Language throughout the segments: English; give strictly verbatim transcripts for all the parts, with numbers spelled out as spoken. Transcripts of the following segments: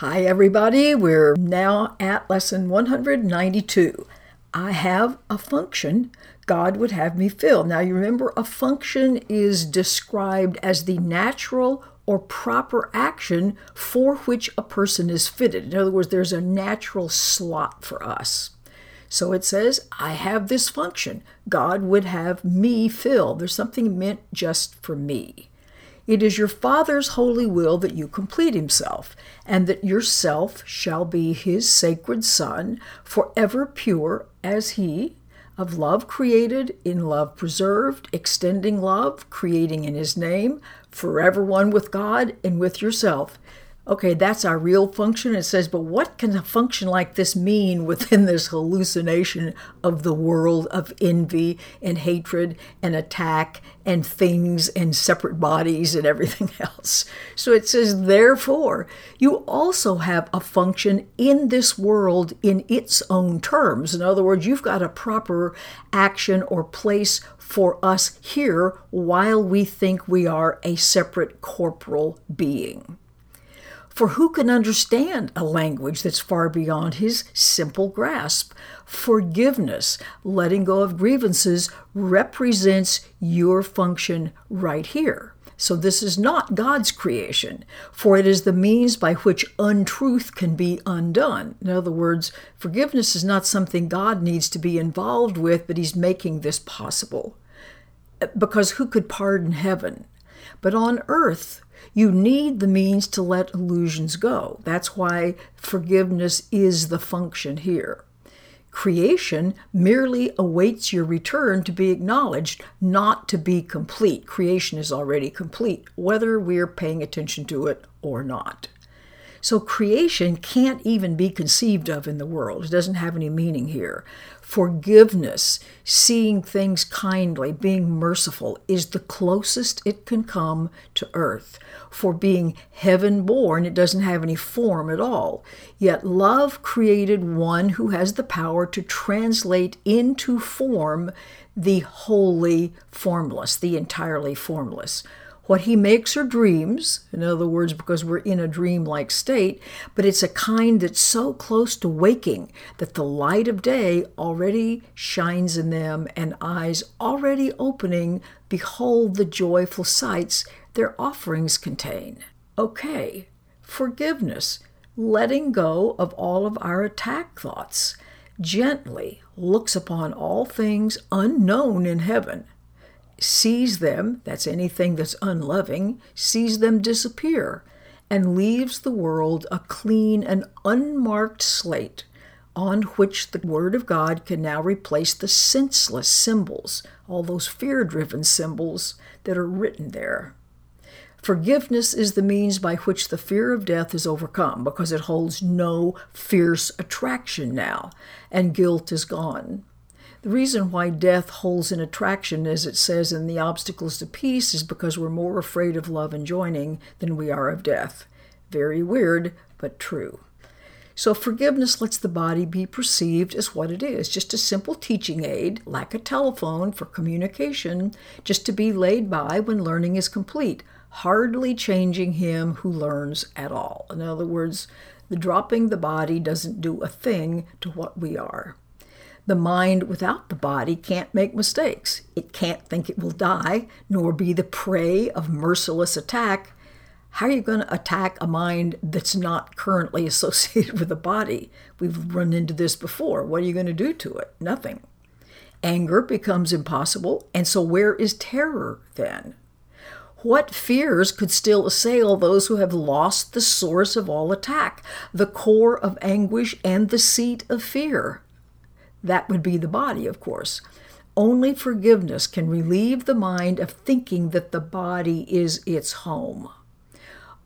Hi everybody, we're now at lesson one hundred ninety-two. I have a function God would have me fill. Now you remember a function is described as the natural or proper action for which a person is fitted. In other words, there's a natural slot for us. So it says, I have this function God would have me fill. There's something meant just for me. It is your Father's holy will that you complete himself, and that yourself shall be his sacred Son, forever pure as he, of love created, in love preserved, extending love, creating in his name, forever one with God and with yourself. Okay, that's our real function. It says, but what can a function like this mean within this hallucination of the world of envy and hatred and attack and things and separate bodies and everything else? So it says, therefore, you also have a function in this world in its own terms. In other words, you've got a proper action or place for us here while we think we are a separate corporal being. For who can understand a language that's far beyond his simple grasp? Forgiveness, letting go of grievances, represents your function right here. So this is not God's creation, for it is the means by which untruth can be undone. In other words, forgiveness is not something God needs to be involved with, but he's making this possible. Because who could pardon heaven? But on earth, you need the means to let illusions go. That's why forgiveness is the function here. Creation merely awaits your return to be acknowledged, not to be complete. Creation is already complete, whether we're paying attention to it or not. So creation can't even be conceived of in the world. It doesn't have any meaning here. Forgiveness, seeing things kindly, being merciful, is the closest it can come to earth. For being heaven-born, it doesn't have any form at all. Yet love created one who has the power to translate into form the wholly formless, the entirely formless. What he makes are dreams, in other words, because we're in a dream-like state, but it's a kind that's so close to waking that the light of day already shines in them, and eyes already opening, behold the joyful sights their offerings contain. Okay, forgiveness, letting go of all of our attack thoughts, gently looks upon all things unknown in heaven, sees them, that's anything that's unloving, sees them disappear, and leaves the world a clean and unmarked slate on which the Word of God can now replace the senseless symbols, all those fear-driven symbols that are written there. Forgiveness is the means by which the fear of death is overcome, because it holds no fierce attraction now, and guilt is gone. The reason why death holds an attraction, as it says in The Obstacles to Peace, is because we're more afraid of love and joining than we are of death. Very weird, but true. So forgiveness lets the body be perceived as what it is, just a simple teaching aid, like a telephone for communication, just to be laid by when learning is complete, hardly changing him who learns at all. In other words, the dropping the body doesn't do a thing to what we are. The mind without the body can't make mistakes. It can't think it will die, nor be the prey of merciless attack. How are you going to attack a mind that's not currently associated with a body? We've run into this before. What are you going to do to it? Nothing. Anger becomes impossible, and so where is terror then? What fears could still assail those who have lost the source of all attack, the core of anguish and the seat of fear? That would be the body, of course. Only forgiveness can relieve the mind of thinking that the body is its home.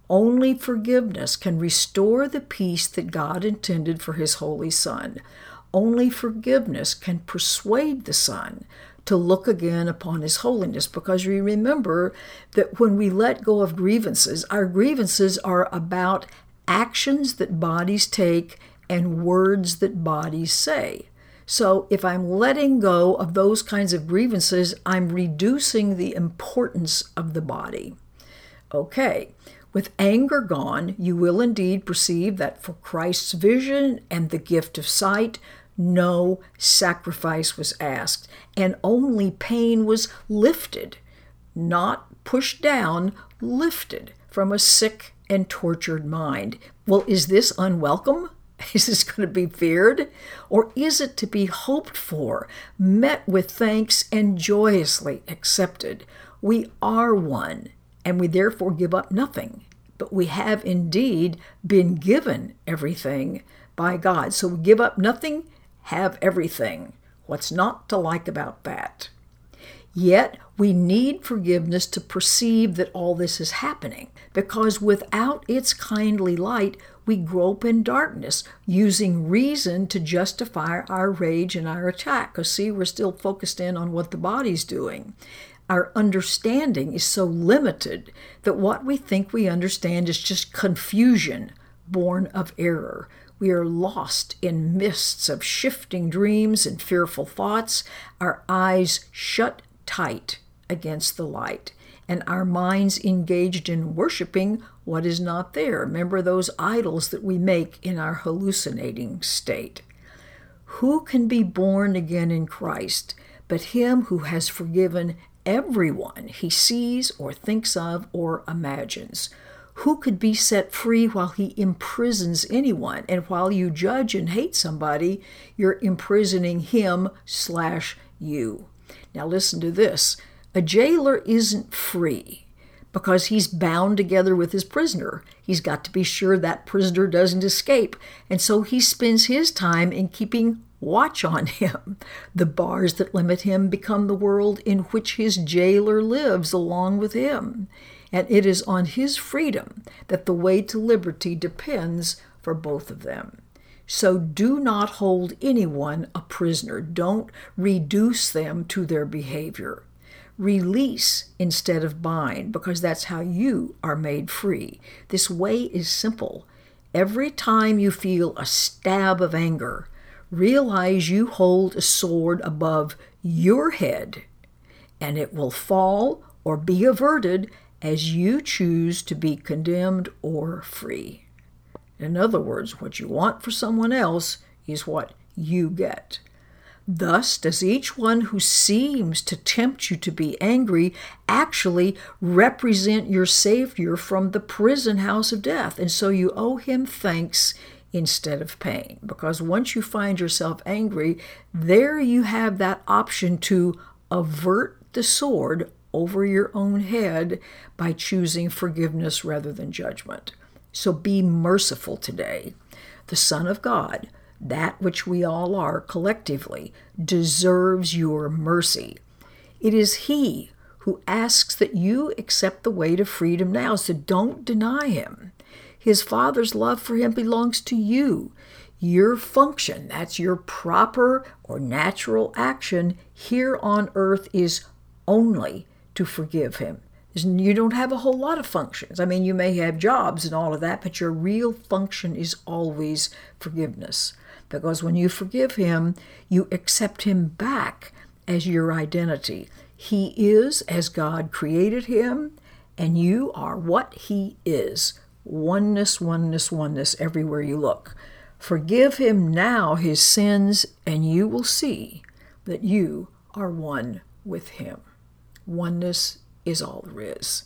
Only forgiveness can restore the peace that God intended for his Holy Son. Only forgiveness can persuade the Son to look again upon his holiness, because we remember that when we let go of grievances, our grievances are about actions that bodies take and words that bodies say. So if I'm letting go of those kinds of grievances, I'm reducing the importance of the body. Okay, With anger gone, you will indeed perceive that for Christ's vision and the gift of sight, no sacrifice was asked, and only pain was lifted, not pushed down, lifted from a sick and tortured mind. Well, is this unwelcome? Is this going to be feared? Or is it to be hoped for, met with thanks and joyously accepted? We are one, and we therefore give up nothing, but we have indeed been given everything by God. So we give up nothing, have everything. What's not to like about that? Yet we need forgiveness to perceive that all this is happening, because without its kindly light, we grope in darkness, using reason to justify our rage and our attack. Because see, we're still focused in on what the body's doing. Our understanding is so limited that what we think we understand is just confusion born of error. We are lost in mists of shifting dreams and fearful thoughts. Our eyes shut tight against the light, and our minds engaged in worshiping what is not there. Remember those idols that we make in our hallucinating state. Who can be born again in Christ but him who has forgiven everyone he sees or thinks of or imagines? Who could be set free while he imprisons anyone? And while you judge and hate somebody, you're imprisoning him slash you. Now listen to this. A jailer isn't free because he's bound together with his prisoner. He's got to be sure that prisoner doesn't escape. And so he spends his time in keeping watch on him. The bars that limit him become the world in which his jailer lives along with him. And it is on his freedom that the way to liberty depends for both of them. So do not hold anyone a prisoner. Don't reduce them to their behavior. Release instead of bind, because that's how you are made free. This way is simple. Every time you feel a stab of anger, realize you hold a sword above your head, and it will fall or be averted as you choose to be condemned or free. In other words, what you want for someone else is what you get. Thus does each one who seems to tempt you to be angry actually represent your Savior from the prison house of death, and so you owe him thanks instead of pain. Because once you find yourself angry, there you have that option to avert the sword over your own head by choosing forgiveness rather than judgment. So be merciful today. The Son of God, that which we all are collectively, deserves your mercy. It is He who asks that you accept the way to freedom now, so don't deny Him. His Father's love for Him belongs to you. Your function, that's your proper or natural action here on earth, is only to forgive Him. You don't have a whole lot of functions. I mean, you may have jobs and all of that, but your real function is always forgiveness. Because when you forgive Him, you accept Him back as your identity. He is as God created Him, and you are what He is. Oneness, oneness, oneness everywhere you look. Forgive Him now His sins, and you will see that you are one with Him. Oneness is all there is.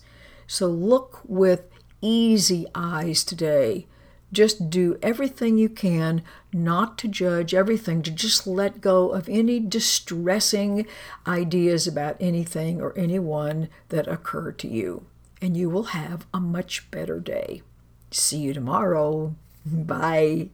So look with easy eyes today. Just do everything you can not to judge everything, to just let go of any distressing ideas about anything or anyone that occur to you. And you will have a much better day. See you tomorrow. Bye.